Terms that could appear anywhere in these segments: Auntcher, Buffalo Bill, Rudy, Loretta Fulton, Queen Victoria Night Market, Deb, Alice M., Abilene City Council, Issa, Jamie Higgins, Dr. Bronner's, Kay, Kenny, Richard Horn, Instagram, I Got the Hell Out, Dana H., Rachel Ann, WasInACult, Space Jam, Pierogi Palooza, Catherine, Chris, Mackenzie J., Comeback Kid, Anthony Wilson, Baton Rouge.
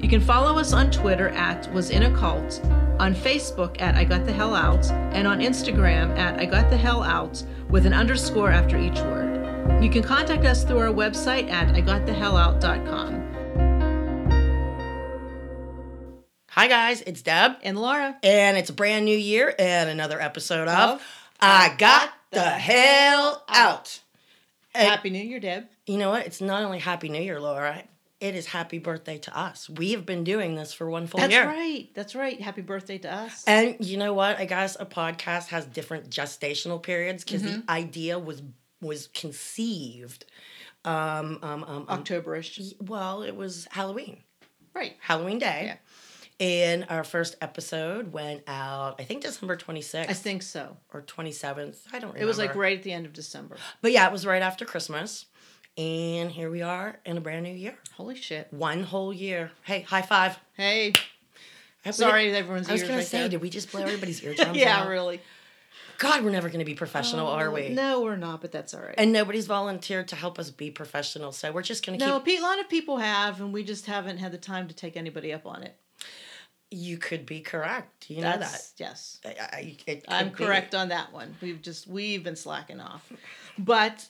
You can follow us on Twitter at WasInACult, on Facebook at I Got the Hell Out, and on Instagram at I Got the Hell Out with an underscore after each word. You can contact us through our website at IGotTheHellOut.com. Hi guys, it's Deb and Laura, and it's a brand new year and another episode of I Got the Hell Out. Happy New Year, Deb. You know what? It's not only Happy New Year, Laura. It is happy birthday to us. We have been doing this for one full year. That's right. That's right. Happy birthday to us. And you know what? I guess a podcast has different gestational periods because the idea was conceived October-ish. Well, it was Halloween. Right. Halloween Day. Yeah. And our first episode went out, I think, December 26th. I think so. Or 27th. I don't remember. It was like right at the end of December. But yeah, it was right after Christmas. And here we are in a brand new year. Holy shit. One whole year. Hey, high five. Hey. Sorry, everyone's ears. I was going to say, did we just blow everybody's eardrums out? Yeah, really. God, we're never going to be professional, are we? No, we're not, but that's all right. And nobody's volunteered to help us be professional, so we're just going to keep... No, a lot of people have, and we just haven't had the time to take anybody up on it. You could be correct. You know that. Yes. I'm correct on that one. We've been slacking off. But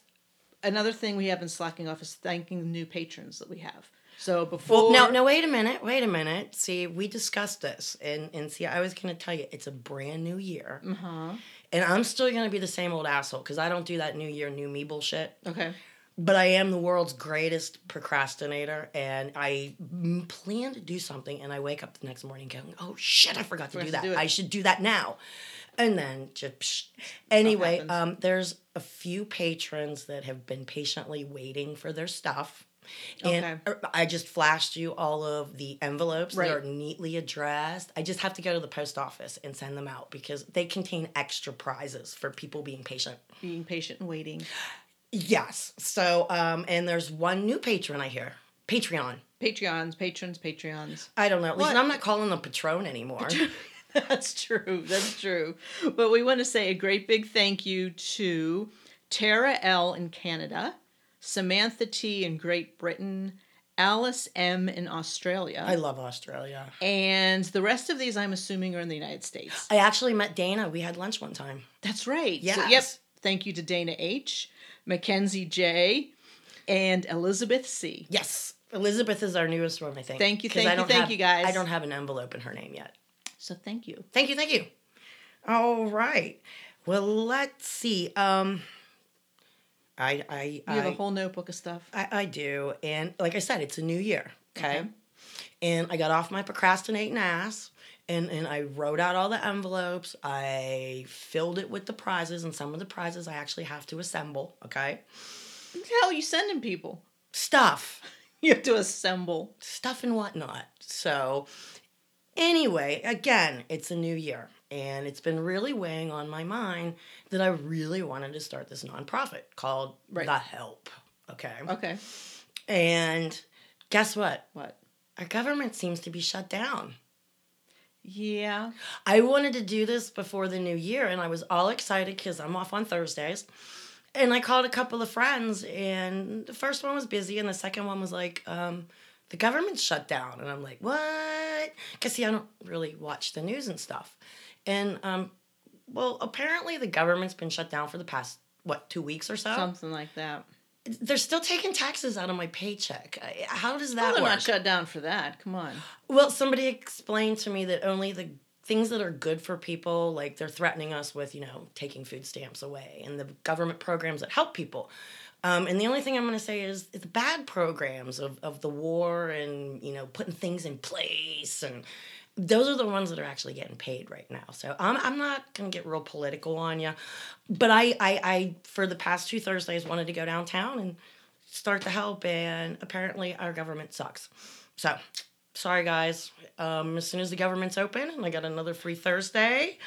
another thing we have been slacking off is thanking the new patrons that we have. So before... Well, no, wait a minute. See, we discussed this. And see, I was going to tell you, it's a brand new year. Uh-huh. And I'm still going to be the same old asshole because I don't do that new year, new me bullshit. Okay. But I am the world's greatest procrastinator, and I plan to do something, and I wake up the next morning going, oh, shit, I forgot to do that. I should do that now. And then just... Anyway, there's a few patrons that have been patiently waiting for their stuff. And I just flashed you all of the envelopes that are neatly addressed. I just have to go to the post office and send them out because they contain extra prizes for people being patient. Being patient and waiting. Yes. So, and there's one new patron I hear. Patreon. Patrons. I don't know. At least I'm not calling them Patron anymore. That's true. But we want to say a great big thank you to Tara L. in Canada, Samantha T. in Great Britain, Alice M. in Australia. I love Australia. And the rest of these, I'm assuming, are in the United States. I actually met Dana. We had lunch one time. That's right. Yes. So, yep. Thank you to Dana H., Mackenzie J., and Elizabeth C. Yes. Elizabeth is our newest one, I think. Thank you, guys. I don't have an envelope in her name yet. So thank you. All right. Well, let's see. I have a whole notebook of stuff. I do. And like I said, it's a new year. Okay. And I got off my procrastinating ass. And I wrote out all the envelopes. I filled it with the prizes, and some of the prizes I actually have to assemble, okay? What the hell are you sending people? Stuff. You have to assemble. Stuff and whatnot. So, anyway, again, it's a new year. And it's been really weighing on my mind that I really wanted to start this nonprofit called The Help, okay? Okay. And guess what? What? Our government seems to be shut down. Yeah. I wanted to do this before the new year, and I was all excited because I'm off on Thursdays. And I called a couple of friends, and the first one was busy, and the second one was like, the government's shut down. And I'm like, what? Because, see, I don't really watch the news and stuff. And, well, apparently the government's been shut down for the past, 2 weeks or so? Something like that. They're still taking taxes out of my paycheck. How does that work? They're not shut down for that. Come on. Well, somebody explained to me that only the things that are good for people, like they're threatening us with, taking food stamps away and the government programs that help people. And the only thing I'm going to say is the bad programs of the war and, putting things in place. And those are the ones that are actually getting paid right now. So I'm not going to get real political on you. But I, for the past 2 Thursdays, wanted to go downtown and start to help. And apparently our government sucks. So sorry guys, as soon as the government's open and I got another free Thursday,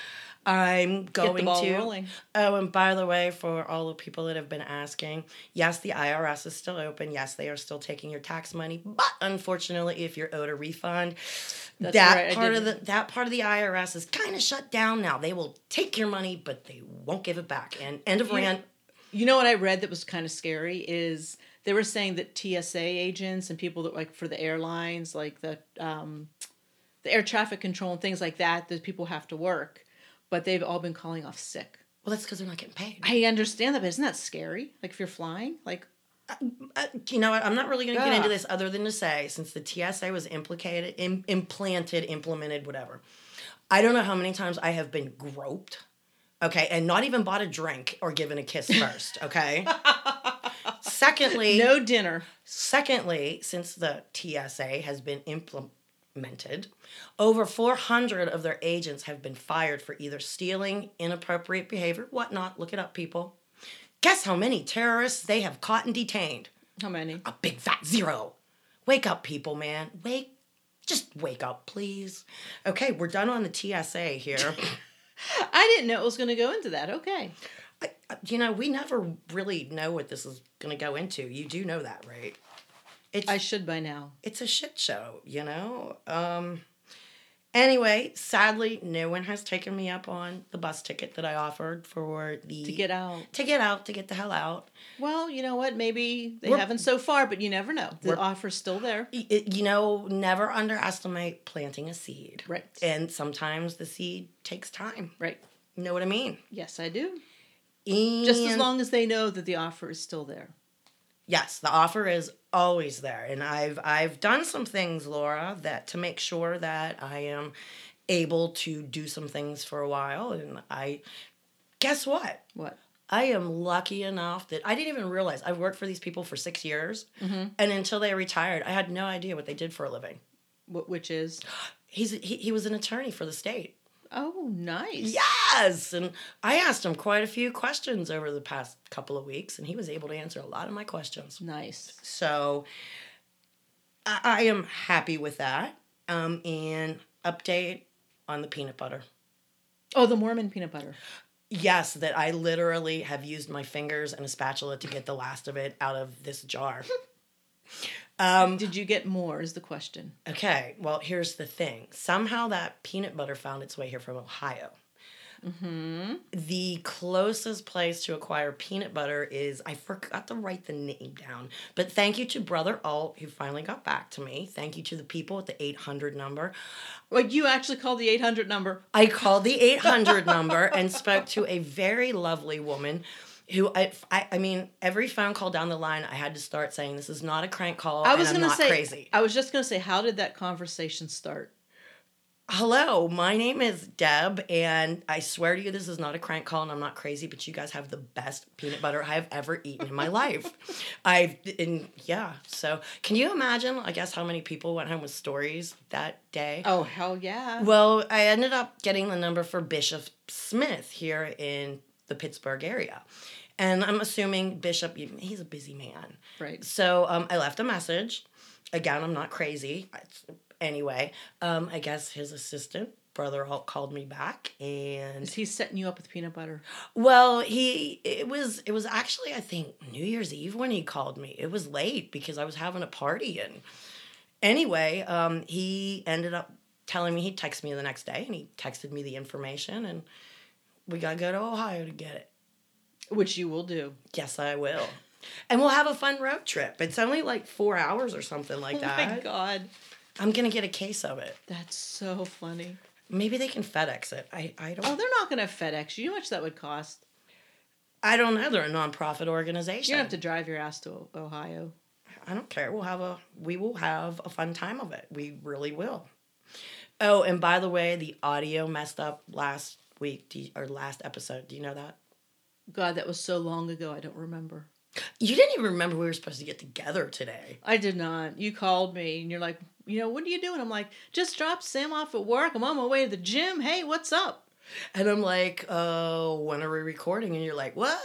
I'm going to... Get the ball rolling. Oh, and by the way, for all the people that have been asking, yes, the IRS is still open. Yes, they are still taking your tax money. But unfortunately, if you're owed a refund, that part of the IRS is kind of shut down now. They will take your money, but they won't give it back. And end of rant. You know what I read that was kind of scary is they were saying that TSA agents and people that like for the airlines, like the air traffic control and things like that, that people have to work. But they've all been calling off sick. Well, that's because they're not getting paid. I understand that, but isn't that scary? Like, if you're flying? Like, you know what? I'm not really going to get into this other than to say, since the TSA was implemented, whatever. I don't know how many times I have been groped, okay, and not even bought a drink or given a kiss first, okay? Secondly... No dinner. Secondly, since the TSA has been implemented, over 400 of their agents have been fired for either stealing, inappropriate behavior, whatnot. Look it up, people. Guess how many terrorists they have caught and detained? How many? A big fat zero. Wake up, people, man. Just wake up, please. Okay, we're done on the TSA here. I didn't know it was going to go into that. Okay. You know, we never really know what this is going to go into. You do know that, right? I should by now. It's a shit show, you know? Anyway, sadly, no one has taken me up on the bus ticket that I offered for the... To get the hell out. Well, you know what? Maybe they haven't so far, but you never know. The offer's still there. You know, never underestimate planting a seed. Right. And sometimes the seed takes time. Right. You know what I mean? Yes, I do. And just as long as they know that the offer is still there. Yes, the offer is always there. And I've done some things, Laura, that to make sure that I am able to do some things for a while. And guess what? What? I am lucky enough that I didn't even realize I've worked for these people for 6 years. Mm-hmm. And until they retired, I had no idea what they did for a living. Which is? He was an attorney for the state. Oh, nice. Yes. And I asked him quite a few questions over the past couple of weeks, and he was able to answer a lot of my questions. Nice. So I am happy with that. And update on the peanut butter. Oh, the Mormon peanut butter. Yes, that I literally have used my fingers and a spatula to get the last of it out of this jar. Did you get more is the question. Okay. Well, here's the thing. Somehow that peanut butter found its way here from Ohio. Mm-hmm. The closest place to acquire peanut butter is, I forgot to write the name down, but thank you to Brother Alt, who finally got back to me. Thank you to the people at the 800 number. Well, you actually called the 800 number. I called the 800 number and spoke to a very lovely woman who I mean, every phone call down the line, I had to start saying, this is not a crank call, crazy. I was just going to say, how did that conversation start? Hello, my name is Deb, and I swear to you, this is not a crank call, and I'm not crazy, but you guys have the best peanut butter I have ever eaten in my life. So can you imagine, I guess, how many people went home with stories that day? Oh, hell yeah. Well, I ended up getting the number for Bishop Smith here in the Pittsburgh area. And I'm assuming Bishop, he's a busy man. Right. So I left a message. Again, I'm not crazy. Anyway, I guess his assistant, Brother Hulk, called me back. And is he setting you up with peanut butter? Well, it was actually, I think, New Year's Eve when he called me. It was late because I was having a party. And anyway, he ended up telling me he'd text me the next day. And he texted me the information. And we got to go to Ohio to get it. Which you will do. Yes, I will. And we'll have a fun road trip. It's only like 4 hours or something like that. Oh, my God. I'm going to get a case of it. That's so funny. Maybe they can FedEx it. I don't... Oh, they're not going to FedEx you. You know how much that would cost? I don't know. They're a nonprofit organization. You don't have to drive your ass to Ohio. I don't care. We will have a fun time of it. We really will. Oh, and by the way, the audio messed up last week, or last episode. Do you know that? God, that was so long ago, I don't remember. You didn't even remember we were supposed to get together today. I did not. You called me, and you're like, you know, what are you doing? I'm like, just dropped Sam off at work. I'm on my way to the gym. Hey, what's up? And I'm like, when are we recording? And you're like, what?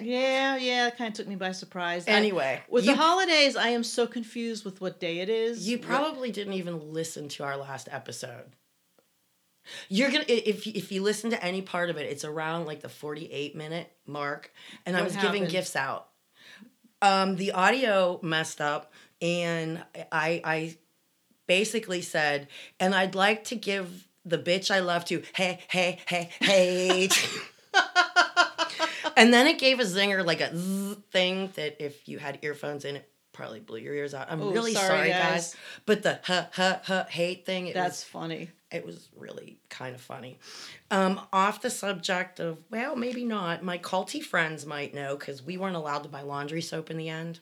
Yeah, it kind of took me by surprise. Anyway. The holidays, I am so confused with what day it is. You probably didn't even listen to our last episode. You're going to, if you listen to any part of it, it's around like the 48-minute mark. And what I was giving gifts out. The audio messed up, and I basically said, and I'd like to give the bitch I love to, hey, hey, hey, hey. And then it gave a zinger, like a zzz thing that if you had earphones in, it probably blew your ears out. I'm really sorry, guys. But the ha, ha, ha, hate thing. That's funny. It was really kind of funny. Off the subject of, well, maybe not. My culty friends might know because we weren't allowed to buy laundry soap in the end.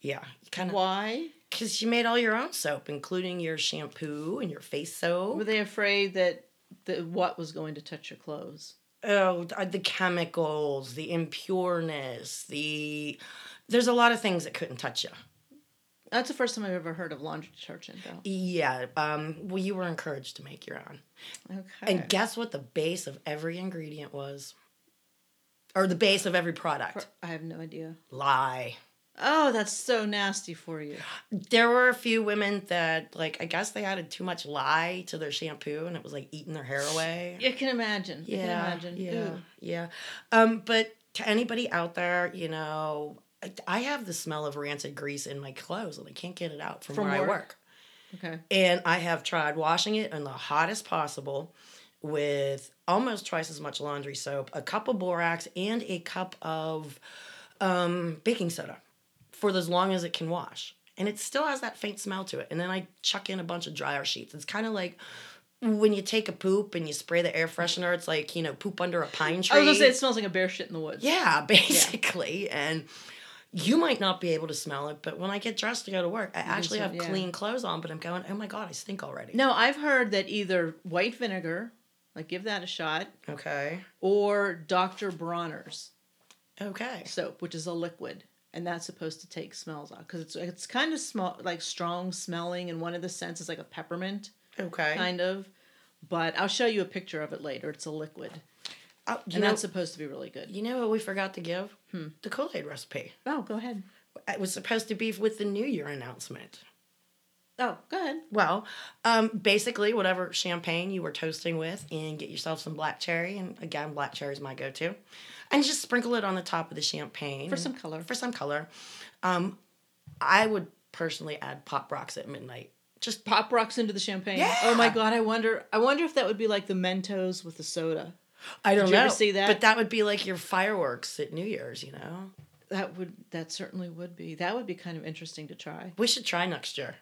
Yeah. Kinda. Why? Because you made all your own soap, including your shampoo and your face soap. Were they afraid that what was going to touch your clothes? Oh, the chemicals, the impureness, there's a lot of things that couldn't touch you. That's the first time I've ever heard of laundry detergent, though. Yeah. Well, you were encouraged to make your own. Okay. And guess what the base of every ingredient was? Or the base of every product. I have no idea. Lye. Oh, that's so nasty for you. There were a few women that, I guess they added too much lye to their shampoo, and it was, eating their hair away. You can imagine. Yeah. You can imagine. Yeah. Ooh. Yeah. But to anybody out there, I have the smell of rancid grease in my clothes, and I can't get it out from where I work. Okay. And I have tried washing it in the hottest possible with almost twice as much laundry soap, a cup of borax, and a cup of baking soda for as long as it can wash. And it still has that faint smell to it. And then I chuck in a bunch of dryer sheets. It's kind of like when you take a poop and you spray the air freshener, it's like, poop under a pine tree. I was going to say, it smells like a bear shit in the woods. Yeah, basically. Yeah. And you might not be able to smell it, but when I get dressed to go to work, I actually have clean clothes on, but I'm going, oh my God, I stink already. No, I've heard that either white vinegar, give that a shot. Okay. Or Dr. Bronner's. Okay. Soap, which is a liquid. And that's supposed to take smells out. Because it's kind of smell, strong smelling, and one of the scents is like a peppermint. Okay. Kind of. But I'll show you a picture of it later. It's a liquid. That's supposed to be really good. You know what we forgot to give? The Kool-Aid recipe. Oh, go ahead. It was supposed to be with the New Year announcement. Oh, go ahead. Well, basically, whatever champagne you were toasting with, and get yourself some black cherry. And again, black cherry is my go-to. And just sprinkle it on the top of the champagne. For some color. I would personally add Pop Rocks at midnight. Just Pop Rocks into the champagne? Yeah. Oh, my God. I wonder if that would be like the Mentos with the soda. I don't know. Did you ever see that? But that would be like your fireworks at New Year's, That certainly would be. That would be kind of interesting to try. We should try next year.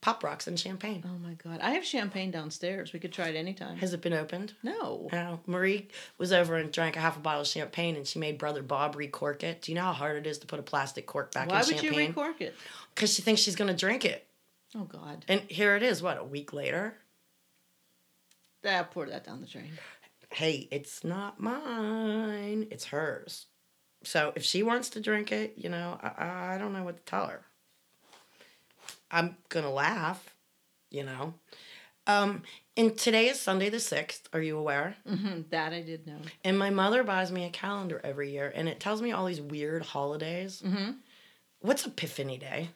Pop Rocks and champagne. Oh, my God. I have champagne downstairs. We could try it anytime. Has it been opened? No. Oh, Marie was over and drank a half a bottle of champagne, and she made Brother Bob recork it. Do you know how hard it is to put a plastic cork back in champagne? Why would you recork it? Because she thinks she's going to drink it. Oh, God. And here it is, a week later? I poured that down the drain. Hey, it's not mine. It's hers. So if she wants to drink it, I don't know what to tell her. I'm going to laugh, and today is Sunday the 6th. Are you aware? Mm-hmm, that I did know. And my mother buys me a calendar every year, and it tells me all these weird holidays. Mm-hmm. What's Epiphany Day?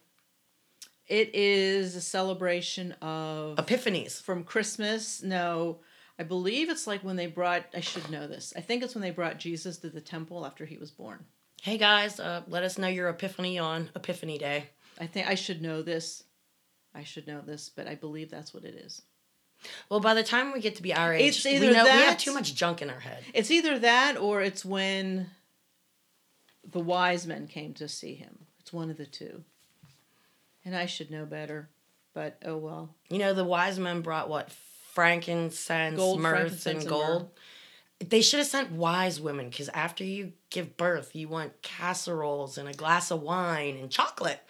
It is a celebration of... Epiphanies. From Christmas. No, I believe it's when they brought... I should know this. I think it's when they brought Jesus to the temple after he was born. Hey, guys, let us know your epiphany on Epiphany Day. I think I should know this. But I believe that's what it is. Well, by the time we get to be our age, we have too much junk in our head. It's either that or it's when the wise men came to see him. It's one of the two. And I should know better, but oh well. The wise men brought what? Frankincense, myrrh, and gold. They should have sent wise women, because after you give birth, you want casseroles and a glass of wine and chocolate.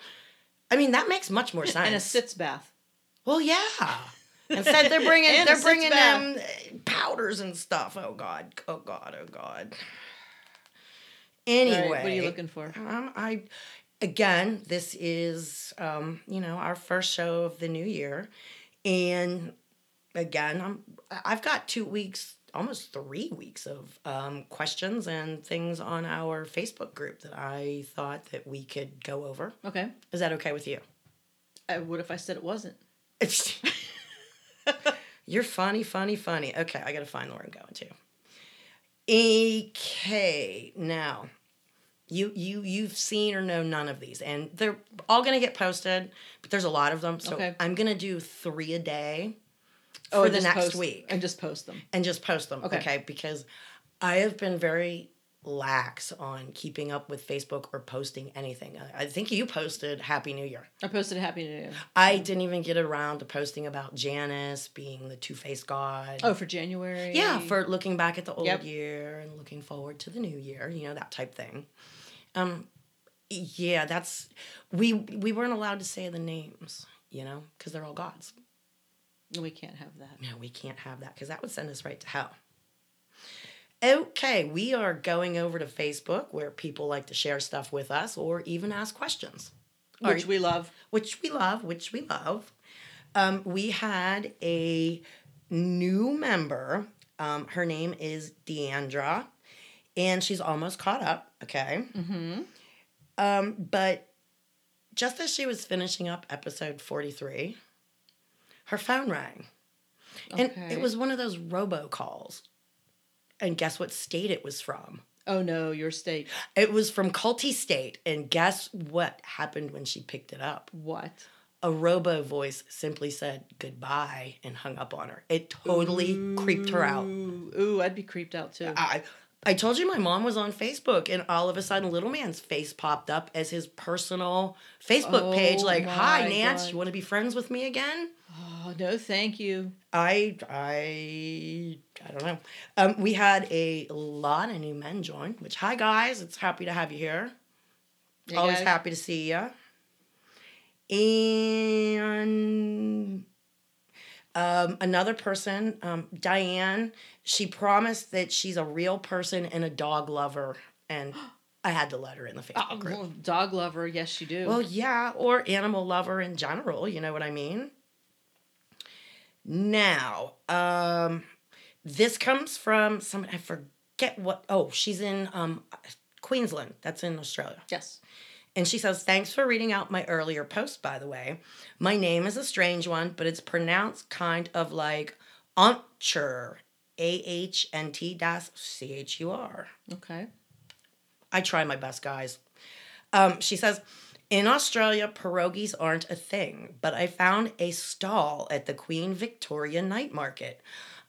I mean, that makes much more sense. And a sitz bath. Well, yeah. Instead, they're bringing them powders and stuff. Oh God! Oh God! Oh God! Anyway, right, what are you looking for? This is our first show of the new year, and again, I've got 2 weeks, almost 3 weeks of questions and things on our Facebook group that I thought that we could go over. Okay. Is that okay with you? What if I said it wasn't? You're funny. Okay, I got to find where I'm going to. Okay, now, you've seen or know none of these, and they're all going to get posted, but there's a lot of them, so okay. I'm going to do 3 a day for the next week. And just post them. Okay. Okay, because I have been very lax on keeping up with Facebook or posting anything. I think you posted Happy New Year. I posted Happy New Year. I didn't even get around to posting about Janice being the two-faced god. Oh, for January. Yeah, for looking back at the old year and looking forward to the new year, you know, that type thing. Yeah, that's we weren't allowed to say the names, you know, because they're all gods. We can't have that. No, we can't have that because that would send us right to hell. Okay, we are going over to Facebook where people like to share stuff with us or even ask questions. Which we love. We had a new member. Her name is Deandra, and she's almost caught up, okay? Mm-hmm. But just as she was finishing up episode 43, her phone rang. Okay. And it was one of those robocalls. And guess what state it was from? Oh, no, your state. It was from Culty State. And guess what happened when she picked it up? What? A robo voice simply said goodbye and hung up on her. It totally creeped her out. Ooh, I'd be creeped out, too. I told you my mom was on Facebook, and all of a sudden, Little Man's face popped up as his personal Facebook page. Like, hi, Nance, God. You want to be friends with me again? Oh, no, thank you. I don't know. We had a lot of new men join, which, hi, guys. It's happy to have you here. Hey, always guys. Happy to see you. And another person, Diane, she promised that she's a real person and a dog lover, and I had to let her in the Facebook group. Well, dog lover, yes, you do. Well, yeah, or animal lover in general, you know what I mean? Now, this comes from somebody, I forget what, she's in Queensland, that's in Australia. Yes. And she says, thanks for reading out my earlier post, by the way. My name is a strange one, but it's pronounced kind of like Auntcher, AHNT-CHUR. Okay. I try my best, guys. She says, in Australia, pierogies aren't a thing, but I found a stall at the Queen Victoria Night Market.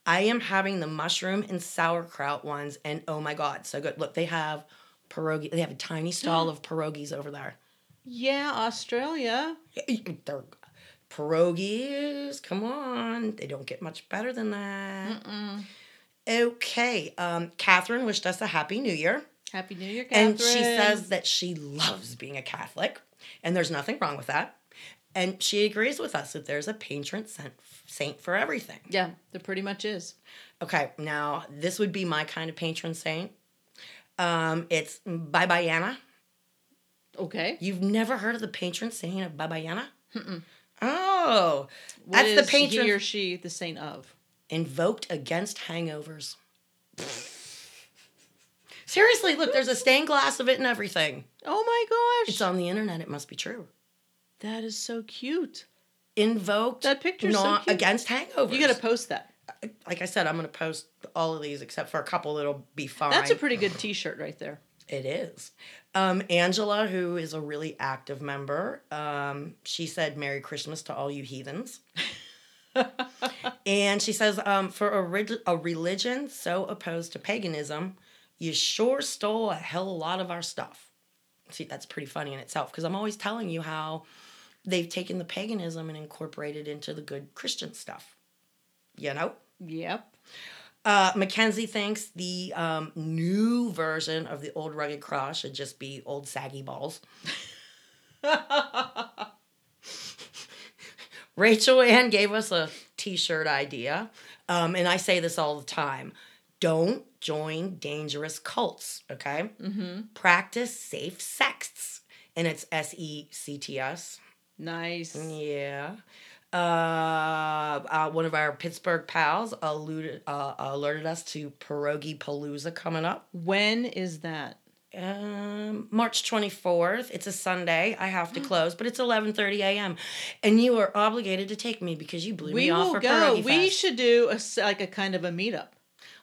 I am having the mushroom and sauerkraut ones, and oh my God, so good. Look, they have pierogi. They have a tiny stall of pierogies over there. Yeah, Australia. They're pierogies. Come on. They don't get much better than that. Mm-mm. Okay. Catherine wished us a Happy New Year. Happy New Year, Catherine. And she says that she loves being a Catholic, and there's nothing wrong with that. And she agrees with us that there's a patron saint for everything. Yeah, there pretty much is. Okay, now this would be my kind of patron saint. It's Bye Bye Anna. Okay. You've never heard of the patron saint of Bye Bye Anna? Mm-mm. Oh. What that's is the patron. He or she the saint of? Invoked against hangovers. Seriously, look, there's a stained glass of it and everything. Oh my gosh. It's on the internet. It must be true. That is so cute. Invoked. That picture's so cute. Against hangovers. You got to post that. Like I said, I'm going to post all of these except for a couple that'll be fine. That's a pretty good t-shirt right there. It is. Angela, who is a really active member, she said, Merry Christmas to all you heathens. And she says, for a religion so opposed to paganism, you sure stole a hell of a lot of our stuff. See, that's pretty funny in itself because I'm always telling you how they've taken the paganism and incorporated into the good Christian stuff. You know? Yep. Mackenzie thinks the new version of the old rugged cross should just be old saggy balls. Rachel Ann gave us a t-shirt idea. And I say this all the time. Don't join dangerous cults, okay? Mm-hmm. Practice safe sects. And it's SECTS. Nice. Yeah. One of our Pittsburgh pals alerted us to Pierogi Palooza coming up. When is that? March 24th. It's a Sunday. I have to close, but it's 11:30 a.m. And you are obligated to take me because you blew me off for Pierogi Fest. We should do a kind of a meetup.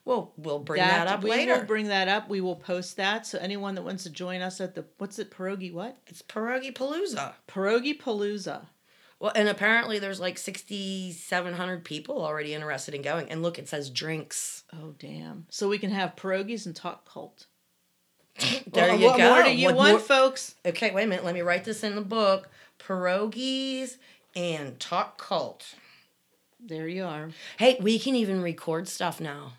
Well, we'll bring that up later. We will bring that up. We will post that. So anyone that wants to join us at the, what's it, Pierogi what? It's Pierogi Palooza. Pierogi Palooza. Well, and apparently there's like 6,700 people already interested in going. And look, it says drinks. Oh, damn. So we can have pierogies and talk cult. There you go. What more do you want, folks? Okay, wait a minute. Let me write this in the book. Pierogies and talk cult. There you are. Hey, we can even record stuff now.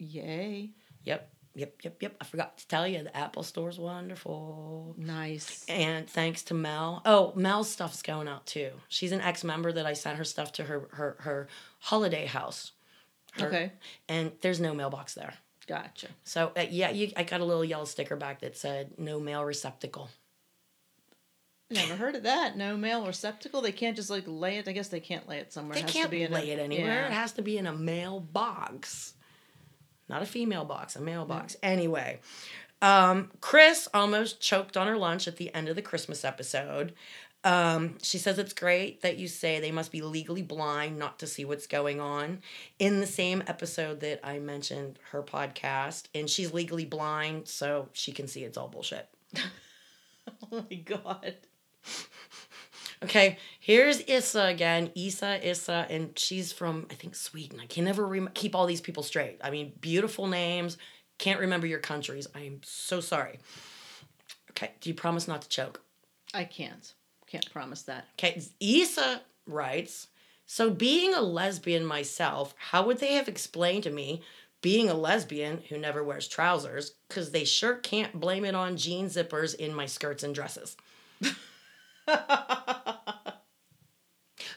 Yay. Yep. I forgot to tell you, the Apple Store's wonderful. Nice. And thanks to Mel. Oh, Mel's stuff's going out too. She's an ex-member that I sent her stuff to her holiday house. Okay. And there's no mailbox there. Gotcha. So, I got a little yellow sticker back that said, no mail receptacle. Never heard of that. No mail receptacle. They can't just lay it. I guess they can't lay it somewhere. They can't lay it anywhere. Yeah. It has to be in a mailbox. Not a female box, a mailbox. No. Anyway, Chris almost choked on her lunch at the end of the Christmas episode. She says it's great that you say they must be legally blind not to see what's going on. In the same episode that I mentioned her podcast, and she's legally blind, so she can see it's all bullshit. Oh my God. Okay, here's Issa again. Issa, and she's from, I think, Sweden. I can never keep all these people straight. I mean, beautiful names. Can't remember your countries. I am so sorry. Okay, do you promise not to choke? I can't. Can't promise that. Okay, Issa writes, so being a lesbian myself, how would they have explained to me being a lesbian who never wears trousers? Because they sure can't blame it on jean zippers in my skirts and dresses.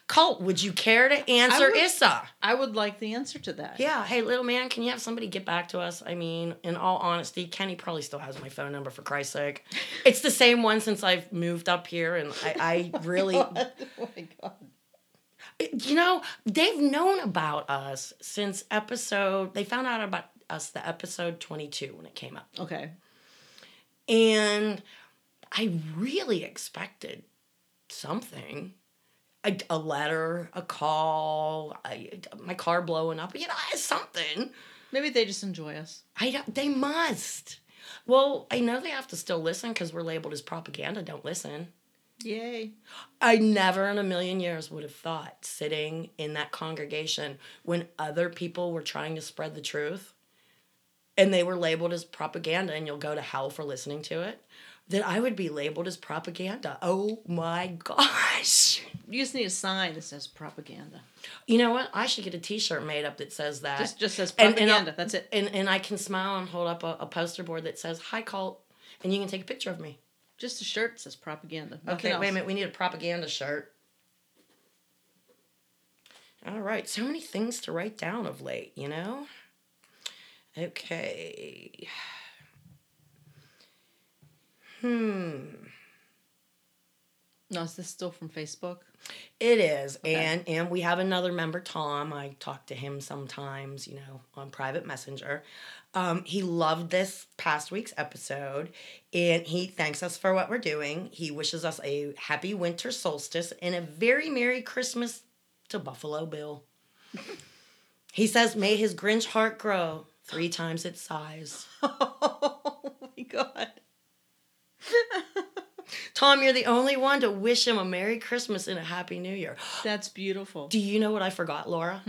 Cult, would you care to answer Issa? I would like the answer to that. Yeah. Hey, little man, can you have somebody get back to us? I mean, in all honesty, Kenny probably still has my phone number, for Christ's sake. It's the same one since I've moved up here, and I really... God. Oh, my God. You know, they've known about us since episode... They found out about us the episode 22 when it came up. Okay. And I really expected something... A letter, a call, my car blowing up, something. Maybe they just enjoy us. They must. Well, I know they have to still listen because we're labeled as propaganda. Don't listen. Yay. I never in a million years would have thought, sitting in that congregation when other people were trying to spread the truth and they were labeled as propaganda and you'll go to hell for listening to it, that I would be labeled as propaganda. Oh my gosh. You just need a sign that says propaganda. You know what? I should get a t-shirt made up that says that. Just says propaganda. And that's it. And I can smile and hold up a poster board that says, hi, cult. And you can take a picture of me. Just a shirt that says propaganda. Okay, wait a minute. We need a propaganda shirt. All right. So many things to write down of late, you know? Okay. Now, is this still from Facebook? It is. Okay. And we have another member, Tom. I talk to him sometimes, on private messenger. He loved this past week's episode, and he thanks us for what we're doing. He wishes us a happy winter solstice and a very Merry Christmas to Buffalo Bill. He says, may his Grinch heart grow 3 times its size. Oh, my God. Tom, you're the only one to wish him a Merry Christmas and a Happy New Year. That's beautiful. Do you know what I forgot, Laura?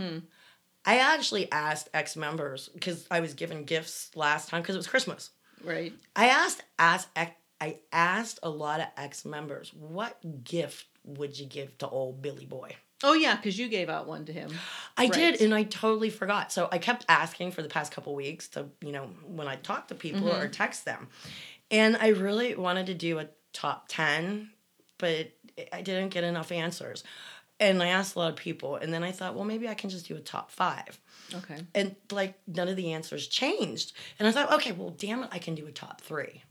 I actually asked ex-members, because I was given gifts last time, because it was Christmas. Right. I asked a lot of ex-members, what gift would you give to old Billy Boy? Oh, yeah, because you gave out one to him. I did, and I totally forgot. So I kept asking for the past couple weeks to, when I talk to people or text them. And I really wanted to do a top 10, but I didn't get enough answers. And I asked a lot of people, and then I thought, well, maybe I can just do a top 5. Okay. And, none of the answers changed. And I thought, okay, well, damn it, I can do a top 3.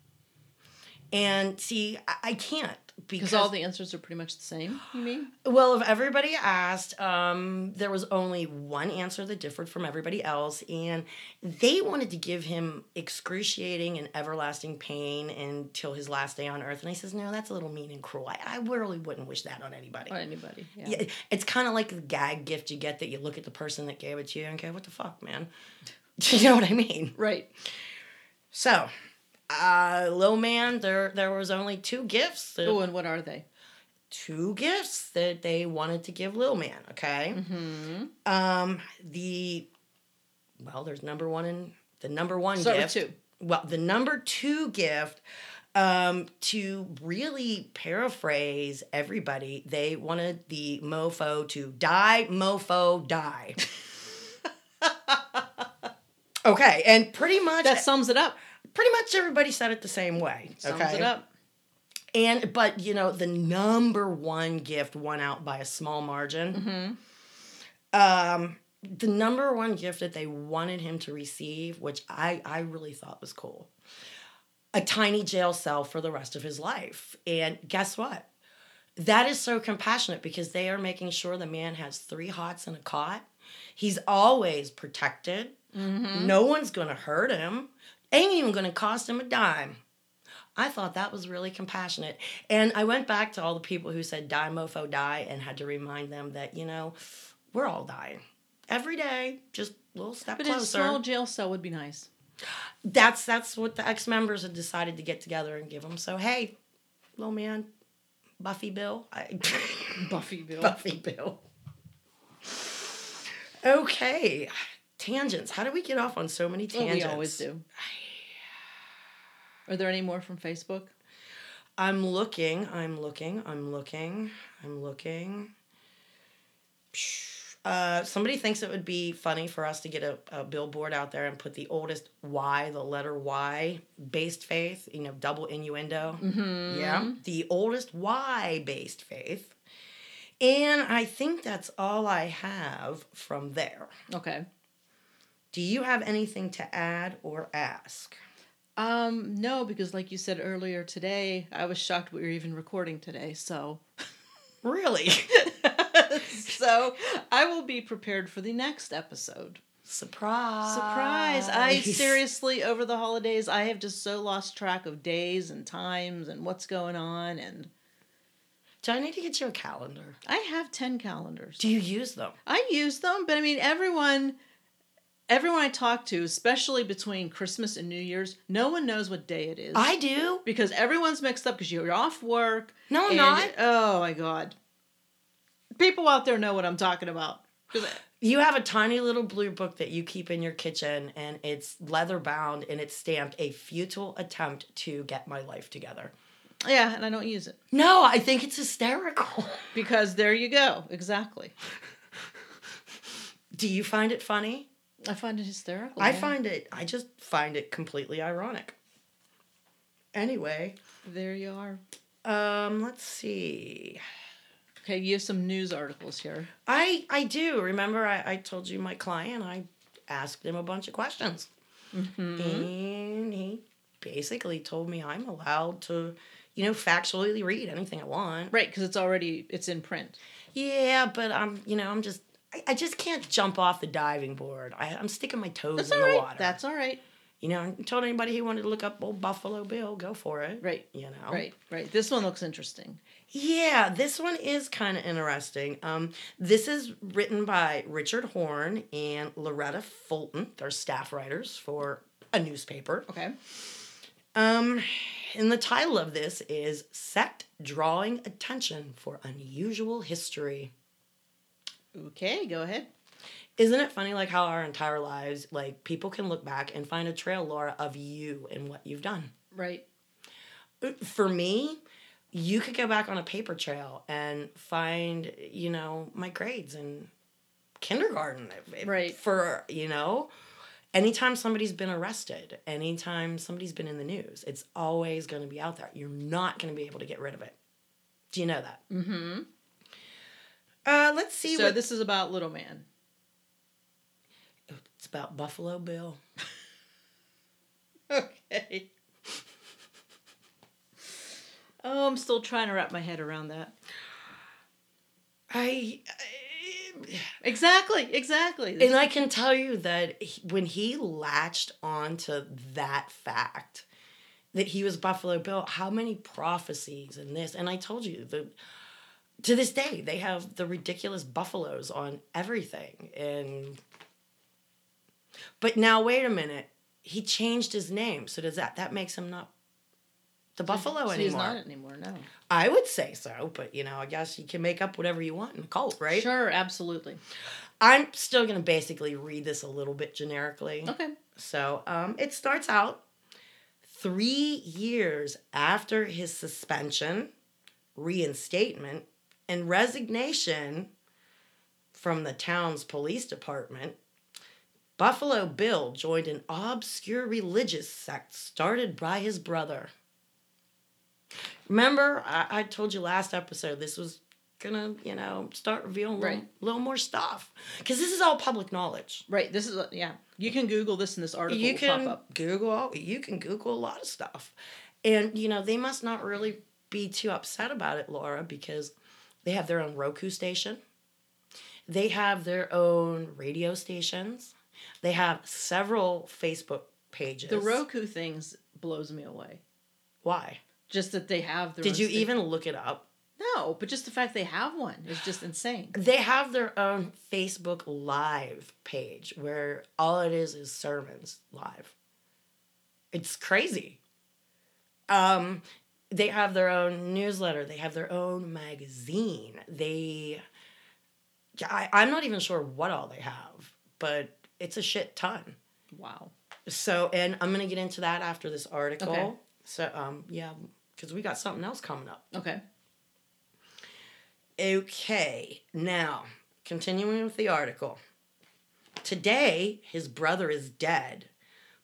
And, see, I can't. Because all the answers are pretty much the same, you mean? Well, if everybody asked, there was only one answer that differed from everybody else, and they wanted to give him excruciating and everlasting pain until his last day on earth. And I says, no, that's a little mean and cruel. I really wouldn't wish that on anybody. On anybody, yeah. It's kind of like the gag gift you get that you look at the person that gave it to you and go, what the fuck, man? You know what I mean? Right. So... low man, there was only two gifts. Oh, and what are they? Two gifts that they wanted to give Lil Man, okay? Mm-hmm. There's number one and the number one Start gift. With two. Well, the number two gift, to really paraphrase everybody, they wanted the mofo to die, mofo, die. Okay, and pretty much... That sums it up. Pretty much everybody said it the same way. Okay? Sums it up. But, you know, the number one gift won out by a small margin. Mm-hmm. The number one gift that they wanted him to receive, which I really thought was cool, a tiny jail cell for the rest of his life. And guess what? That is so compassionate because they are making sure the man has 3 hots and a cot. He's always protected. Mm-hmm. No one's going to hurt him. Ain't even going to cost him a dime. I thought that was really compassionate. And I went back to all the people who said, die, mofo, die, and had to remind them that, you know, we're all dying. Every day, just a little step closer. But a small jail cell would be nice. That's what the ex-members had decided to get together and give them. So, hey, little man, Buffy Bill. Buffy Bill. Buffy Bill. Okay. Tangents. How do we get off on so many tangents? Oh, we always do. Are there any more from Facebook? I'm looking. Somebody thinks it would be funny for us to get a billboard out there and put the oldest Y, the letter Y, based faith, you know, double innuendo. Mm-hmm. Yeah. The oldest Y based faith. And I think that's all I have from there. Okay. Do you have anything to add or ask? No, because like you said earlier today, I was shocked we were even recording today, so. Really? So, I will be prepared for the next episode. Surprise. Surprise. I seriously, over the holidays, I have just so lost track of days and times and what's going on and... Do I need to get you a calendar? I have 10 calendars. Do you use them? I use them, but I mean, Everyone I talk to, especially between Christmas and New Year's, no one knows what day it is. I do. Because everyone's mixed up because you're off work. No, I'm not. Oh, my God. People out there know what I'm talking about. You have a tiny little blue book that you keep in your kitchen, and it's leather bound, and it's stamped, a futile attempt to get my life together. Yeah, and I don't use it. No, I think it's hysterical. Because there you go. Exactly. Do you find it funny? I find it hysterical. I just find it completely ironic. Anyway. There you are. Let's see. Okay, you have some news articles here. I do. Remember, I told you my client, I asked him a bunch of questions. Mm-hmm. And he basically told me I'm allowed to, you know, factually read anything I want. Right, because it's in print. Yeah, but I just can't jump off the diving board. I'm sticking my toes in the water. That's all right. You know, I told anybody who wanted to look up old Buffalo Bill, go for it. Right. You know. Right. This one looks interesting. Yeah, this one is kind of interesting. This is written by Richard Horn and Loretta Fulton. They're staff writers for a newspaper. Okay. And the title of this is Sect Drawing Attention for Unusual History. Okay, go ahead. Isn't it funny, like, how our entire lives, like, people can look back and find a trail, Laura, of you and what you've done. Right. For me, you could go back on a paper trail and find, you know, my grades in kindergarten. Right. For, you know, anytime somebody's been arrested, anytime somebody's been in the news, it's always going to be out there. You're not going to be able to get rid of it. Do you know that? Mm-hmm. Let's see. So this is about Little Man. It's about Buffalo Bill. Okay. Oh, I'm still trying to wrap my head around that. Exactly. And I can tell you that when he latched onto that fact that he was Buffalo Bill, how many prophecies and this, and I told you, to this day, they have the ridiculous buffaloes on everything. But now, wait a minute. He changed his name. So does that makes him not the Buffalo anymore? He's not anymore, no. I would say so, but, I guess you can make up whatever you want in a cult, right? Sure, absolutely. I'm still going to basically read this a little bit generically. Okay. So it starts out, 3 years after his suspension, reinstatement, and resignation from the town's police department, Buffalo Bill joined an obscure religious sect started by his brother. Remember, I told you last episode this was gonna, start revealing a little more stuff. Because this is all public knowledge. Right, this is, yeah. You can Google this and this article will pop up. You can Google a lot of stuff. And, they must not really be too upset about it, Laura, because they have their own Roku station. They have their own radio stations. They have several Facebook pages. The Roku things blows me away. Why? Just that they have their own. Did you even look it up? No, but just the fact they have one is just insane. They have their own Facebook Live page where all it is sermons live. It's crazy. They have their own newsletter. They have their own magazine. I'm not even sure what all they have, but it's a shit ton. Wow. So, and I'm going to get into that after this article. Okay. So, because we got something else coming up. Okay. Okay. Now, continuing with the article. Today, his brother is dead,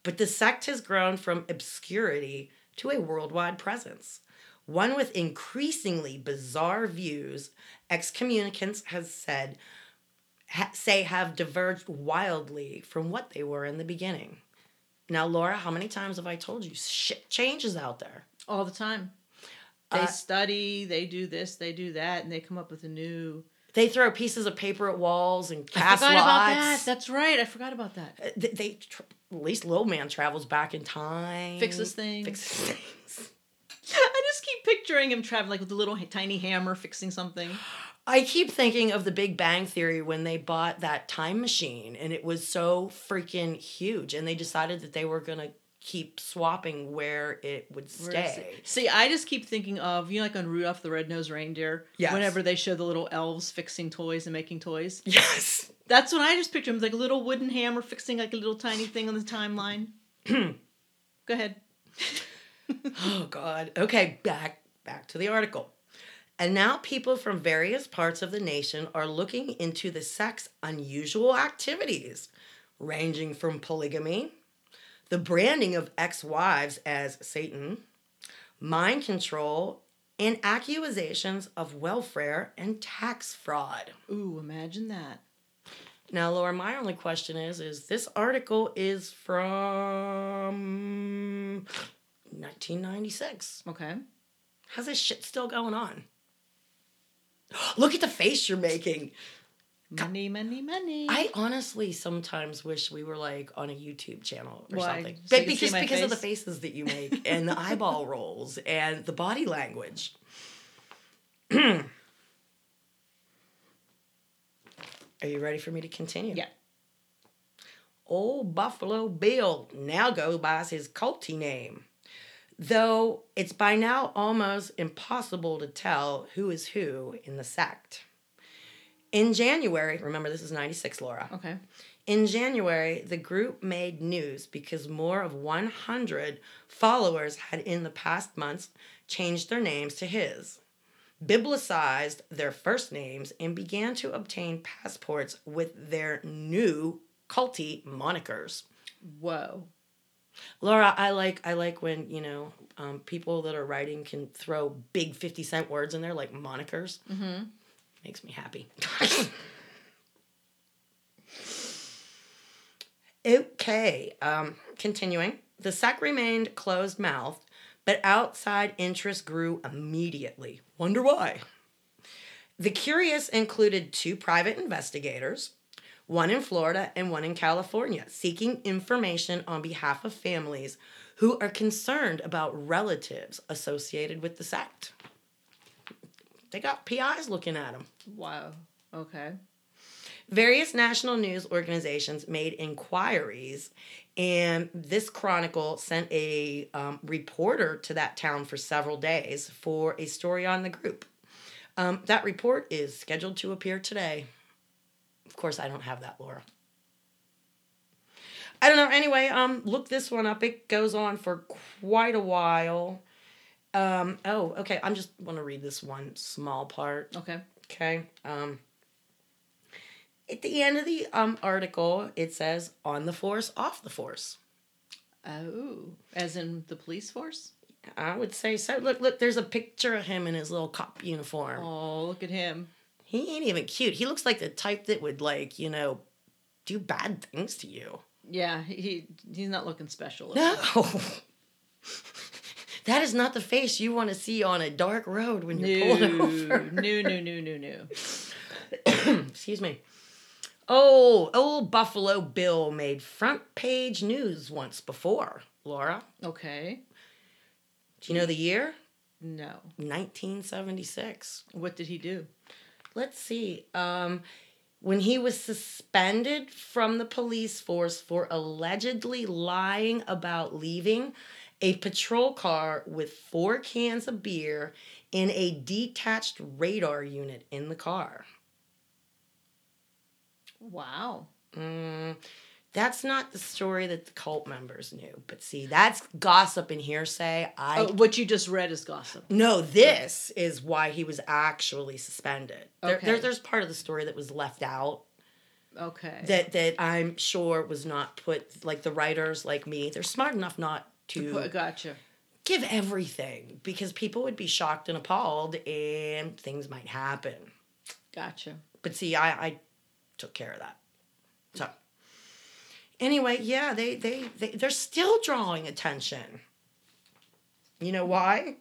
but the sect has grown from obscurity to a worldwide presence. One with increasingly bizarre views, excommunicants has said... have diverged wildly from what they were in the beginning. Now, Laura, how many times have I told you shit changes out there? All the time. They study, they do this, they do that, and they come up with a new... They throw pieces of paper at walls and cast lots. I forgot about that. That's right. I forgot about that. At least Little Man travels back in time. Fixes things. I just keep picturing him traveling like with a little tiny hammer fixing something. I keep thinking of the Big Bang Theory when they bought that time machine and it was so freaking huge and they decided that they were going to keep swapping where it would stay. See, I just keep thinking of, like on Rudolph the Red-Nosed Reindeer, yes. Whenever they show the little elves fixing toys and making toys. Yes. That's what I just picture him, like a little wooden hammer fixing like a little tiny thing on the timeline. Go ahead. Oh, God. Okay, back to the article. And now people from various parts of the nation are looking into the sect's unusual activities, ranging from polygamy, the branding of ex-wives as Satan, mind control, and accusations of welfare and tax fraud. Ooh, imagine that. Now, Laura, my only question is this article is from 1996. Okay. How's this shit still going on? Look at the face you're making. Money. I honestly sometimes wish we were like on a YouTube channel or something. So because of the faces that you make and the eyeball rolls and the body language. Are you ready for me to continue? Yeah. Old Buffalo Bill now goes by his culty name. Though it's by now almost impossible to tell who is who in the sect. In January, remember this is 96, Laura. Okay. In January, the group made news because more of 100 followers had in the past months changed their names to his, biblicized their first names, and began to obtain passports with their new culty monikers. Whoa. Laura, I like when, people that are writing can throw big 50-cent words in there, like monikers. Mm-hmm. Makes me happy. Okay, continuing. The sect remained closed-mouthed, but outside interest grew immediately. Wonder why? The curious included two private investigators, one in Florida and one in California, seeking information on behalf of families who are concerned about relatives associated with the sect. They got PIs looking at them. Wow. Okay. Various national news organizations made inquiries, and this Chronicle sent a reporter to that town for several days for a story on the group. That report is scheduled to appear today. Of course, I don't have that, Laura. I don't know. Anyway, look this one up. It goes on for quite a while. Oh, okay. I'm just want to read this one small part. Okay. Okay. At the end of the article, it says, on the force, off the force. Oh. As in the police force? I would say so. Look, there's a picture of him in his little cop uniform. Oh, look at him. He ain't even cute. He looks like the type that would, like, you know, do bad things to you. Yeah, he's not looking special. No. That is not the face you want to see on a dark road when you're pulled over. No. Excuse me. Oh, old Buffalo Bill made front page news once before, Laura. Okay. Do you know the year? No. 1976. What did he do? Let's see. When he was suspended from the police force for allegedly lying about leaving a patrol car with 4 cans of beer and a detached radar unit in the car. Wow. That's not the story that the cult members knew. But see, that's gossip and hearsay. What you just read is gossip. No, this is why he was actually suspended. Okay. There's part of the story that was left out. Okay. That I'm sure was not put, like the writers like me, they're smart enough not to give everything. Because people would be shocked and appalled and things might happen. Gotcha. But see, I took care of that. So. Anyway, yeah, they're still drawing attention. You know why?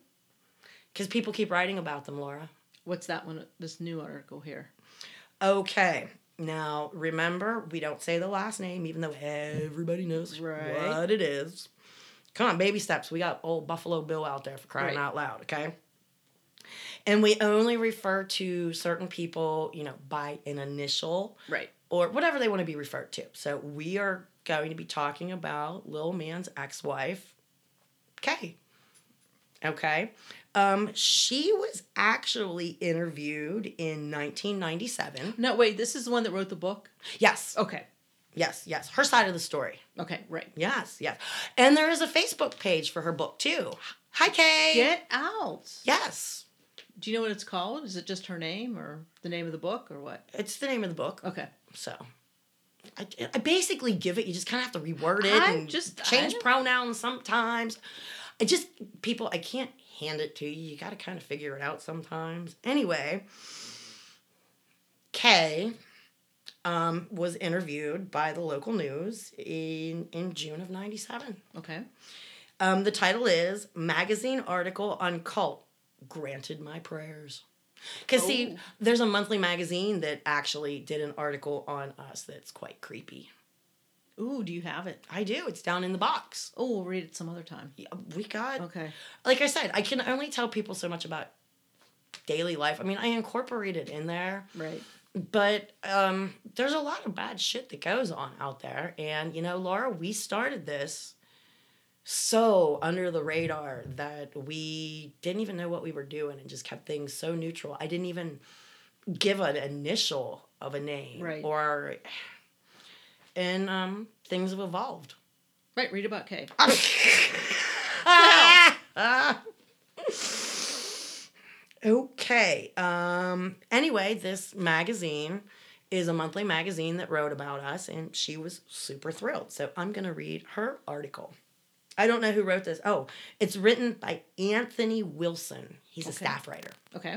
Because people keep writing about them, Laura. What's that one? This new article here. Okay. Now, remember, we don't say the last name, even though everybody knows what it is. Come on, baby steps. We got old Buffalo Bill out there for crying out loud, okay? And we only refer to certain people, you know, by an initial. Right. Or whatever they want to be referred to. So we are going to be talking about Lil Man's ex-wife, Kay. Okay. She was actually interviewed in 1997. No, wait. This is the one that wrote the book? Yes. Okay. Yes. Her side of the story. Okay, right. Yes. And there is a Facebook page for her book, too. Hi, Kay. Get out. Yes. Do you know what it's called? Is it just her name or the name of the book or what? It's the name of the book. Okay. So I basically give it. You just kind of have to reword it change pronouns sometimes. I can't hand it to you. You got to kind of figure it out sometimes. Anyway, Kay was interviewed by the local news in June of 97. Okay. The title is Magazine Article on Cult. Granted my prayers. Because, see, there's a monthly magazine that actually did an article on us that's quite creepy. Ooh, do you have it? I do. It's down in the box. Oh, we'll read it some other time. Yeah, we got... Okay. Like I said, I can only tell people so much about daily life. I mean, I incorporate it in there. Right. But there's a lot of bad shit that goes on out there. And, you know, Laura, we started this... so under the radar that we didn't even know what we were doing and just kept things so neutral. I didn't even give an initial of a name. Right. And things have evolved. Right, read about Kay. Okay. Anyway, this magazine is a monthly magazine that wrote about us, and she was super thrilled. So I'm going to read her article. I don't know who wrote this. Oh, it's written by Anthony Wilson. He's a staff writer. Okay.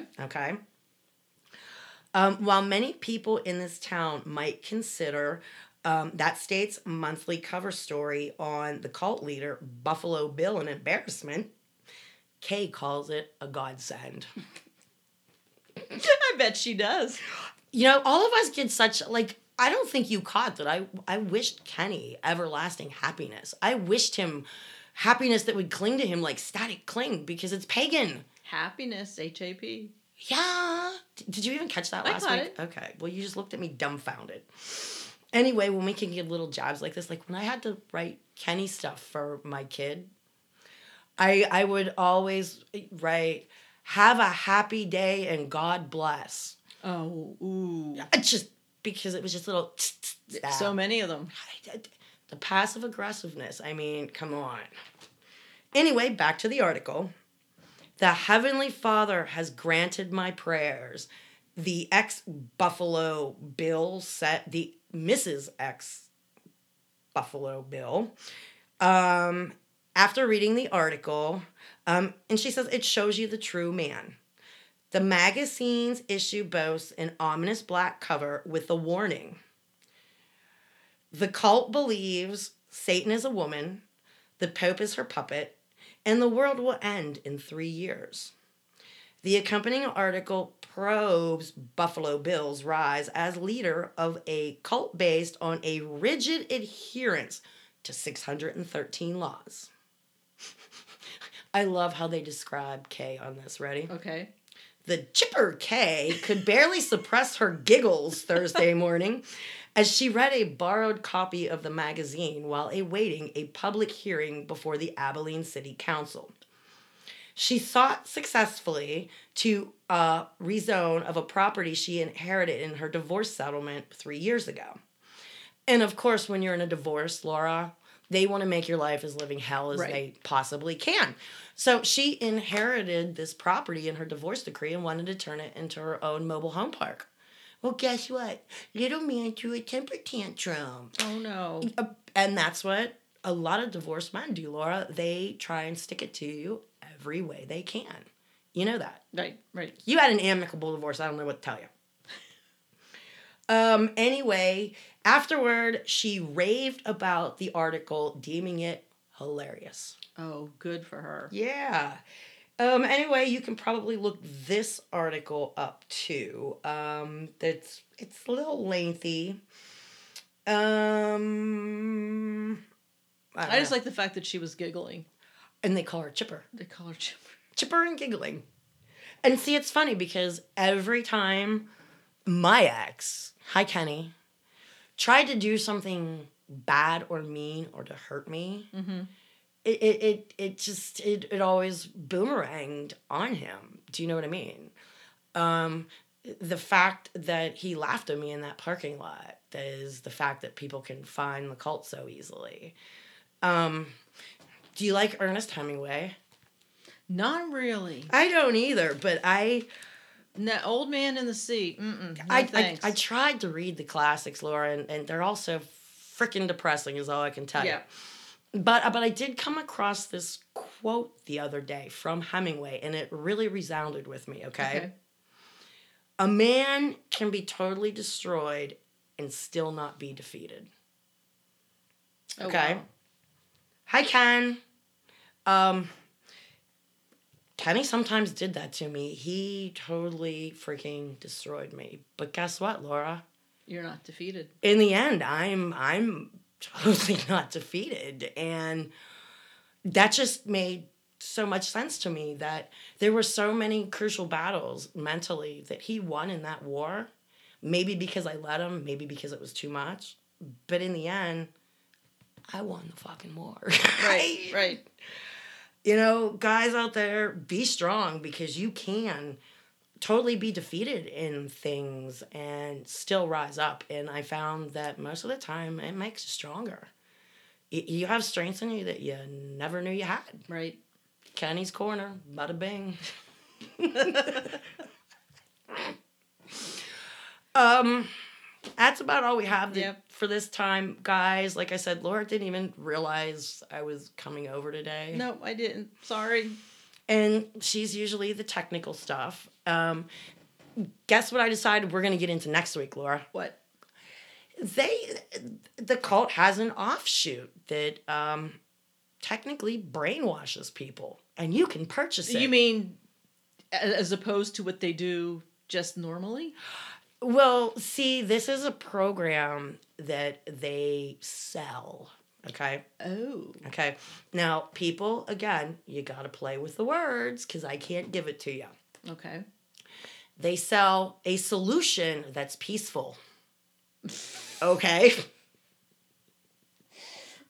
While many people in this town might consider that state's monthly cover story on the cult leader, Buffalo Bill, an embarrassment, Kay calls it a godsend. I bet she does. You know, all of us get such, like, I don't think you caught that I wished Kenny everlasting happiness. I wished him happiness that would cling to him like static cling because it's pagan. Happiness, H-A-P. Yeah. Did you even catch that last week? It. Okay. Well, you just looked at me dumbfounded. Anyway, when we can get little jabs like this, like when I had to write Kenny stuff for my kid, I would always write, have a happy day and God bless. Oh, ooh. Just because it was just little... So many of them. The passive aggressiveness. I mean, come on. Anyway, back to the article. The Heavenly Father has granted my prayers. The ex-Buffalo Bill set... The Mrs. ex-Buffalo Bill. After reading the article, and she says, it shows you the true man. The magazine's issue boasts an ominous black cover with a warning. The cult believes Satan is a woman, the Pope is her puppet, and the world will end in 3 years. The accompanying article probes Buffalo Bill's rise as leader of a cult based on a rigid adherence to 613 laws. I love how they describe Kay on this. Ready? Okay. The chipper Kay could barely suppress her giggles Thursday morning as she read a borrowed copy of the magazine while awaiting a public hearing before the Abilene City Council. She sought successfully to rezone of a property she inherited in her divorce settlement 3 years ago. And of course, when you're in a divorce, Laura, they want to make your life as living hell as they possibly can. So she inherited this property in her divorce decree and wanted to turn it into her own mobile home park. Well, guess what? Little man threw a temper tantrum. Oh, no. And that's what a lot of divorced men do, Laura. They try and stick it to you every way they can. You know that. Right, right. You had an amicable divorce. I don't know what to tell you. Anyway, afterward, she raved about the article, deeming it hilarious. Oh, good for her. Yeah. Anyway, you can probably look this article up, too. It's a little lengthy. I just like the fact that she was giggling. And they call her Chipper. They call her Chipper. Chipper and giggling. And see, it's funny because every time my ex, hi Kenny, tried to do something bad or mean or to hurt me, mm-hmm. it always boomeranged on him. Do you know what I mean? The fact that he laughed at me in that parking lot is the fact that people can find the cult so easily. Do you like Ernest Hemingway? Not really. I don't either, but that Old Man in the Sea. No, I tried to read the classics, Laura, and they're all so freaking depressing is all I can tell you. But I did come across this quote the other day from Hemingway, and it really resounded with me, okay? A man can be totally destroyed and still not be defeated. Okay? Oh, wow. Hi, Ken. Kenny sometimes did that to me. He totally freaking destroyed me. But guess what, Laura? You're not defeated. In the end, I'm totally not defeated. And that just made so much sense to me that there were so many crucial battles mentally that he won in that war. Maybe because I let him, maybe because it was too much. But in the end, I won the fucking war. Right, right. You know, guys out there, be strong because you can totally be defeated in things and still rise up. And I found that most of the time it makes you stronger. You have strengths in you that you never knew you had. Right. Kenny's Corner, bada bing. That's about all we have for this time, guys. Like I said, Laura didn't even realize I was coming over today. No, I didn't. Sorry. And she's usually the technical stuff. Guess what I decided we're going to get into next week, Laura? What? The cult has an offshoot that technically brainwashes people. and you can purchase it. You mean as opposed to what they do just normally? Well, see, this is a program that they sell. Okay. Oh. Okay. Now, people, again, you got to play with the words because I can't give it to you. Okay. They sell a solution that's peaceful. Okay.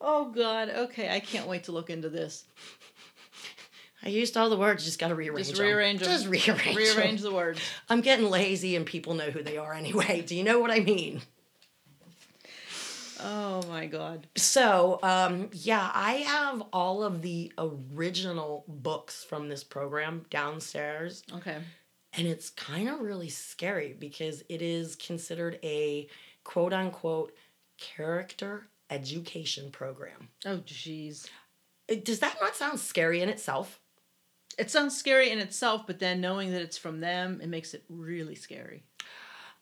Oh, God. Okay. I can't wait to look into this. I used all the words. Just got to rearrange them. Just rearrange them. Rearrange the words. I'm getting lazy and people know who they are anyway. Do you know what I mean? Oh, my God. So, yeah, I have all of the original books from this program downstairs. Okay. And it's kind of really scary because it is considered a quote-unquote character education program. Oh, jeez. Does that not sound scary in itself? It sounds scary in itself, but then knowing that it's from them, it makes it really scary.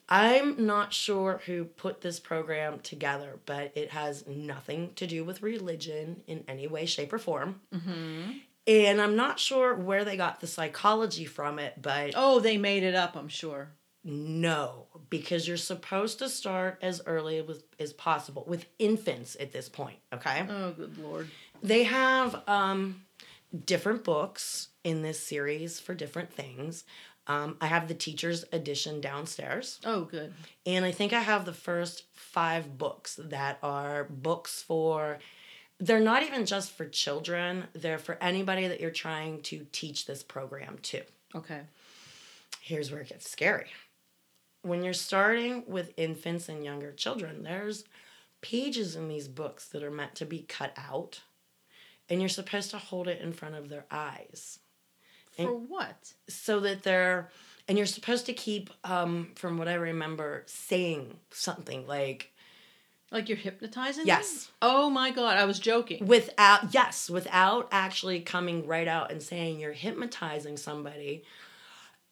I'm not sure who put this program together, but it has nothing to do with religion in any way, shape, or form. Mm-hmm. And I'm not sure where they got the psychology from it, but... Oh, they made it up, I'm sure. No, because you're supposed to start as early as possible with infants at this point, okay? Oh, good Lord. They have different books in this series for different things. I have the teacher's edition downstairs. Oh, good. And I think I have the first 5 books that are books for... They're not even just for children. They're for anybody that you're trying to teach this program to. Okay. Here's where it gets scary. When you're starting with infants and younger children, there's pages in these books that are meant to be cut out. And you're supposed to hold it in front of their eyes. For what? So that they're... And you're supposed to keep, from what I remember, saying something like... Like you're hypnotizing? Yes. Them? Oh, my God. I was joking. Without actually coming right out and saying you're hypnotizing somebody,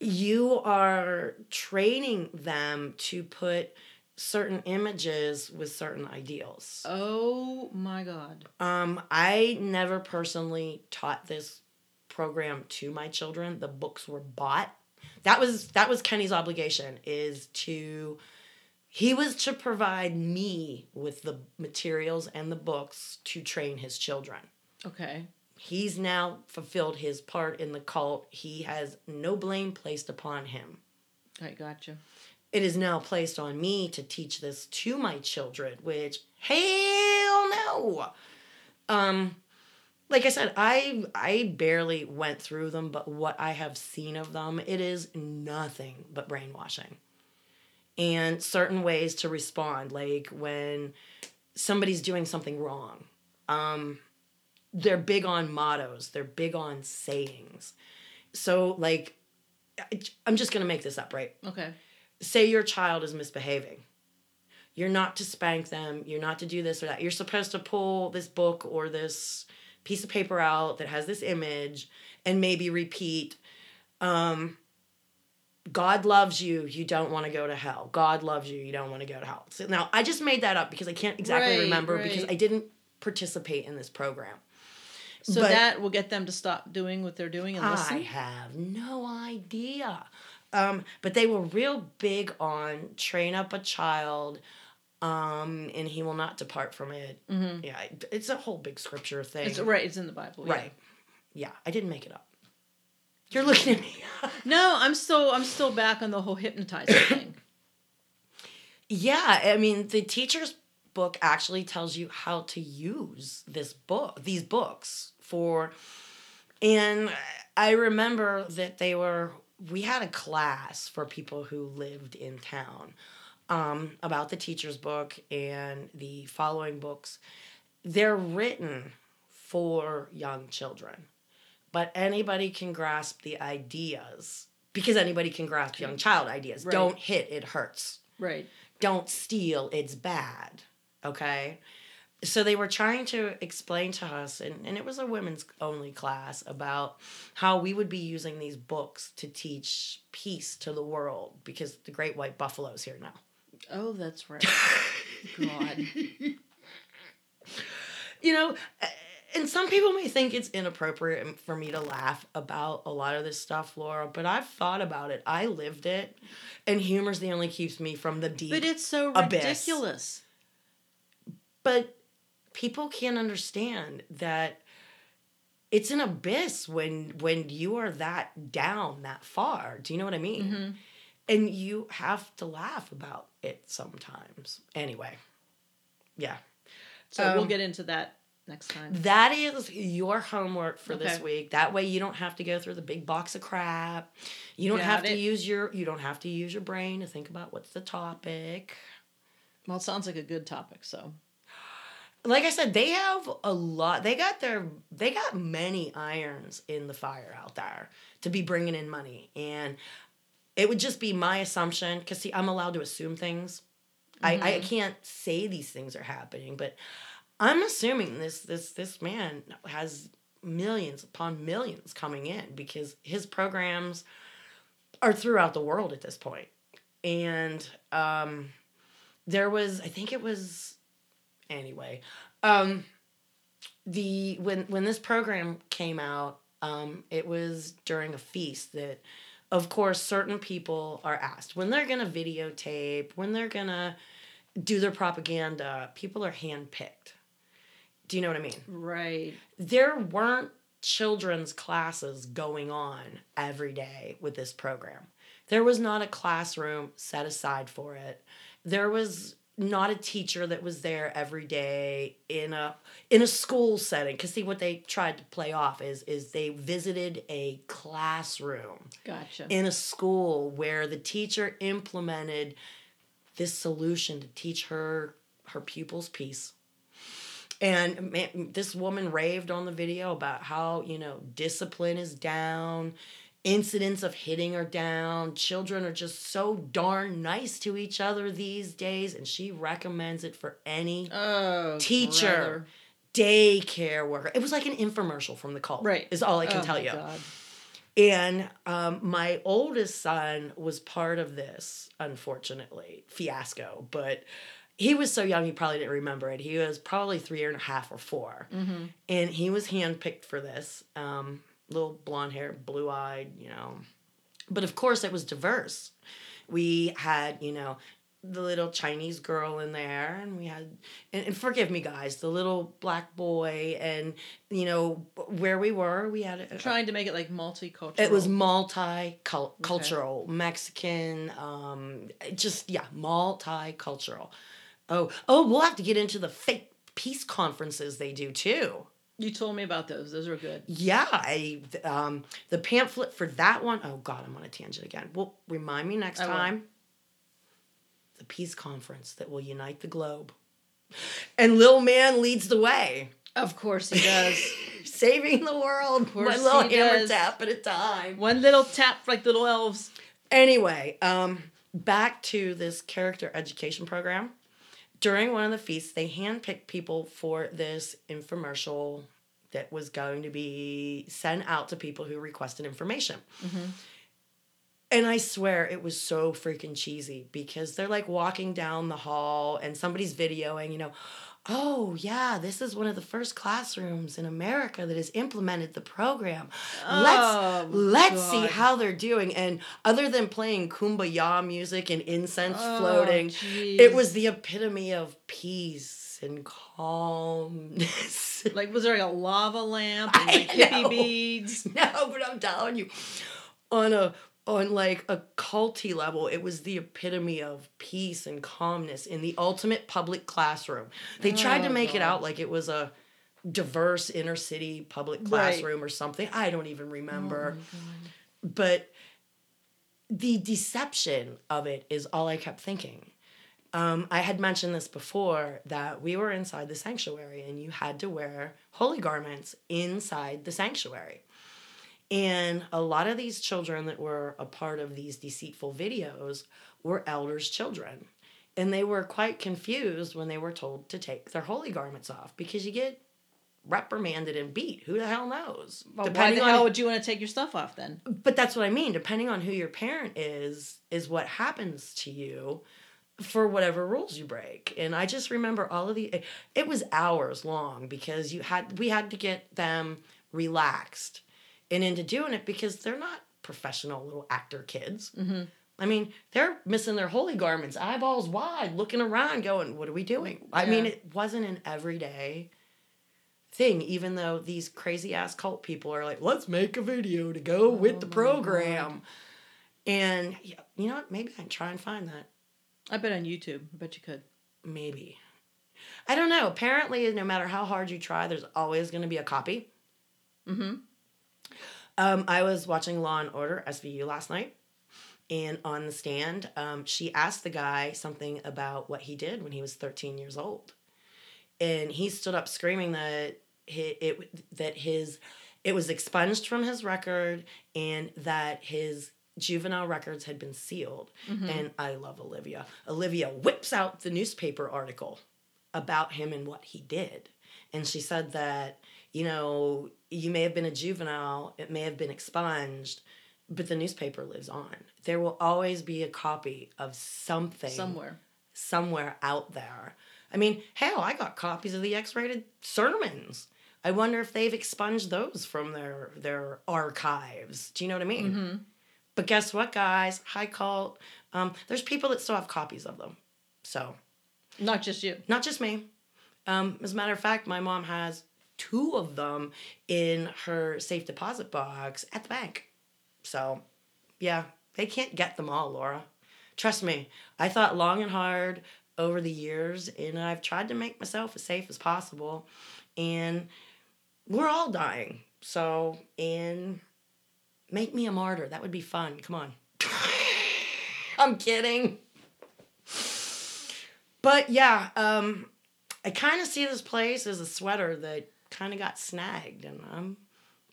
you are training them to put certain images with certain ideals. Oh, my God. I never personally taught this program to my children. The books were bought. That was Kenny's obligation, he was to provide me with the materials and the books to train his children. Okay. He's now fulfilled his part in the cult. He has no blame placed upon him. I gotcha. It is now placed on me to teach this to my children, which, hell no! Like I said, I barely went through them, but what I have seen of them, it is nothing but brainwashing. And certain ways to respond, like when somebody's doing something wrong. They're big on mottos. They're big on sayings. So, like, I'm just going to make this up, right? Okay. Say your child is misbehaving. You're not to spank them. You're not to do this or that. You're supposed to pull this book or this piece of paper out that has this image and maybe repeat, God loves you, you don't want to go to hell. God loves you, you don't want to go to hell. So now, I just made that up because I can't exactly remember because I didn't participate in this program. So but that will get them to stop doing what they're doing and listen? I have no idea. But they were real big on train up a child, and he will not depart from it. Mm-hmm. Yeah, it's a whole big scripture thing. It's in the Bible. Right. Yeah, I didn't make it up. You're looking at me. No, I'm still back on the whole hypnotizing thing. Yeah, I mean, the teacher's book actually tells you how to use these books for, and I remember that we had a class for people who lived in town about the teacher's book and the following books. They're written for young children. But anybody can grasp the ideas because anybody can grasp young child ideas. Right. Don't hit, it hurts. Right. Don't steal, it's bad. Okay? So they were trying to explain to us, and it was a women's only class, about how we would be using these books to teach peace to the world because the great white buffalo's here now. Oh, that's right. God. You know... and some people may think it's inappropriate for me to laugh about a lot of this stuff, Laura, but I've thought about it. I lived it. And humor's the only keeps me from the deep abyss. But it's so ridiculous. But people can't understand that it's an abyss when you are that down that far. Do you know what I mean? Mm-hmm. And you have to laugh about it sometimes. Anyway. Yeah. So we'll get into that next time. That is your homework for this week. That way you don't have to go through the big box of crap. You don't have to use your brain to think about what's the topic. Well, it sounds like a good topic, so. Like I said, they have a lot. They got many irons in the fire out there to be bringing in money. And it would just be my assumption, because see, I'm allowed to assume things. Mm-hmm. I can't say these things are happening, but I'm assuming this man has millions upon millions coming in because his programs are throughout the world at this point. And when this program came out, it was during a feast that, of course, certain people are asked when they're going to videotape, when they're going to do their propaganda, people are handpicked. Do you know what I mean? Right. There weren't children's classes going on every day with this program. There was not a classroom set aside for it. There was not a teacher that was there every day in a school setting. Because see, what they tried to play off is they visited a classroom. Gotcha. In a school where the teacher implemented this solution to teach her pupils peace. And man, this woman raved on the video about how, discipline is down, incidents of hitting are down, children are just so darn nice to each other these days, and she recommends it for any teacher, daycare worker. It was like an infomercial from the cult, right? Is all I can tell you. God. And my oldest son was part of this, unfortunately, fiasco, but he was so young, he probably didn't remember it. He was probably 3.5 or 4. Mm-hmm. And he was handpicked for this. Little blonde hair, blue eyed, But of course, it was diverse. We had, the little Chinese girl in there, and we had, and forgive me, guys, the little black boy, and, where we were, we had... trying to make it, like, multicultural. It was multicultural. Okay. Mexican, multicultural. Oh, we'll have to get into the fake peace conferences they do, too. You told me about those. Those were good. Yeah. The pamphlet for that one... Oh, God, I'm on a tangent again. Well, remind me next time. The peace conference that will unite the globe. And Lil Man leads the way. Of course he does. Saving the world. One little hammer tap at a time. One little tap like little elves. Anyway, back to this character education program. During one of the feasts, they handpicked people for this infomercial that was going to be sent out to people who requested information. Mm-hmm. And I swear it was so freaking cheesy because they're like walking down the hall and somebody's videoing, oh yeah, this is one of the first classrooms in America that has implemented the program. Let's see how they're doing. And other than playing kumbaya music and incense floating, geez. It was the epitome of peace and calmness. Like, was there a lava lamp and hippie beads? No, but I'm telling you, on like a culty level, it was the epitome of peace and calmness in the ultimate public classroom. They tried to make it out like it was a diverse inner city public classroom or something. I don't even remember. But the deception of it is all I kept thinking. I had mentioned this before, that we were inside the sanctuary and you had to wear holy garments inside the sanctuary. And a lot of these children that were a part of these deceitful videos were elders' children. And they were quite confused when they were told to take their holy garments off, because you get reprimanded and beat. Who the hell knows? Well, depending why the hell would you want to take your stuff off then? But that's what I mean. Depending on who your parent is what happens to you. for whatever rules you break. And I just remember all of the, it was hours long because we had to get them relaxed and into doing it because they're not professional little actor kids. Mm-hmm. I mean, they're missing their holy garments, eyeballs wide, looking around going, what are we doing? Yeah. I mean, it wasn't an everyday thing, even though these crazy ass cult people are like, let's make a video to go with the program. And you know what? Maybe I can try and find that. I bet on YouTube. I bet you could. Maybe. I don't know. Apparently, no matter how hard you try, there's always going to be a copy. Mm-hmm. I was watching Law & Order SVU last night. And on the stand, she asked the guy something about what he did when he was 13 years old. And he stood up screaming that it was expunged from his record and that his juvenile records had been sealed. Mm-hmm. And I love Olivia. Olivia whips out the newspaper article about him and what he did. And she said that, you know, you may have been a juvenile, it may have been expunged, but the newspaper lives on. There will always be a copy of something. Somewhere out there. I mean, hell, I got copies of the X-rated sermons. I wonder if they've expunged those from their archives. Do you know what I mean? Mm-hmm. But guess what, guys? High cult. There's people that still have copies of them. So. Not just you. Not just me. As a matter of fact, my mom has 2 of them in her safe deposit box at the bank. So, yeah. They can't get them all, Laura. Trust me. I thought long and hard over the years, and I've tried to make myself as safe as possible. And we're all dying. So, and... make me a martyr. That would be fun. Come on. I'm kidding. But yeah, I kind of see this place as a sweater that kind of got snagged, and I'm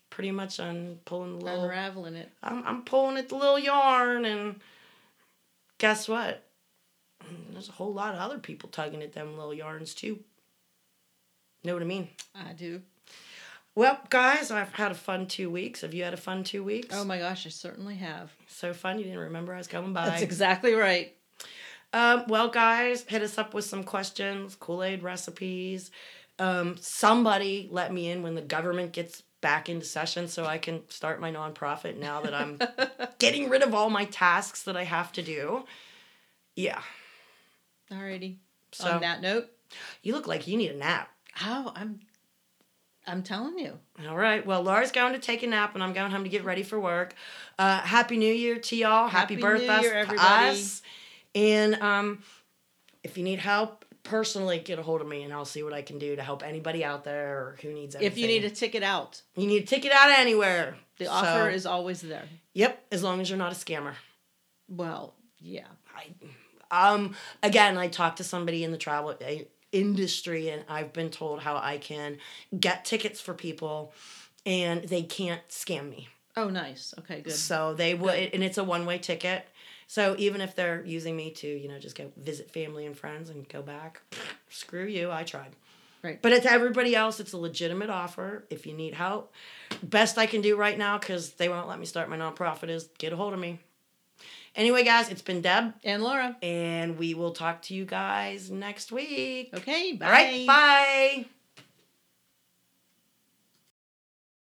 pretty much unraveling it. I'm pulling at the little yarn, and guess what? There's a whole lot of other people tugging at them little yarns too. Know what I mean? I do. Well, guys, I've had a fun 2 weeks. Have you had a fun 2 weeks? Oh, my gosh, I certainly have. So fun you didn't remember I was coming by. That's exactly right. Well, guys, hit us up with some questions, Kool-Aid recipes. Somebody let me in when the government gets back into session so I can start my nonprofit now that I'm getting rid of all my tasks that I have to do. Yeah. Alrighty. So, on that note. You look like you need a nap. Oh, I'm telling you. All right. Well, Laura's going to take a nap, and I'm going home to get ready for work. Happy New Year to y'all. Happy birthday to us. And if you need help, personally get a hold of me, and I'll see what I can do to help anybody out there or who needs anything. If you need a ticket out. You need a ticket out anywhere. The offer is always there. Yep, as long as you're not a scammer. Well, yeah. Again, I talked to somebody in the travel industry, and I've been told how I can get tickets for people and they can't scam me. Oh, nice. Okay, good. So they would, and it's a one-way ticket. So even if they're using me to, you know, just go visit family and friends and go back, screw you, I tried. Right. But to everybody else, it's a legitimate offer. If you need help, best I can do right now, because they won't let me start my nonprofit, is get a hold of me. Anyway, guys, it's been Deb. And Laura. And we will talk to you guys next week. Okay, bye. All right, bye.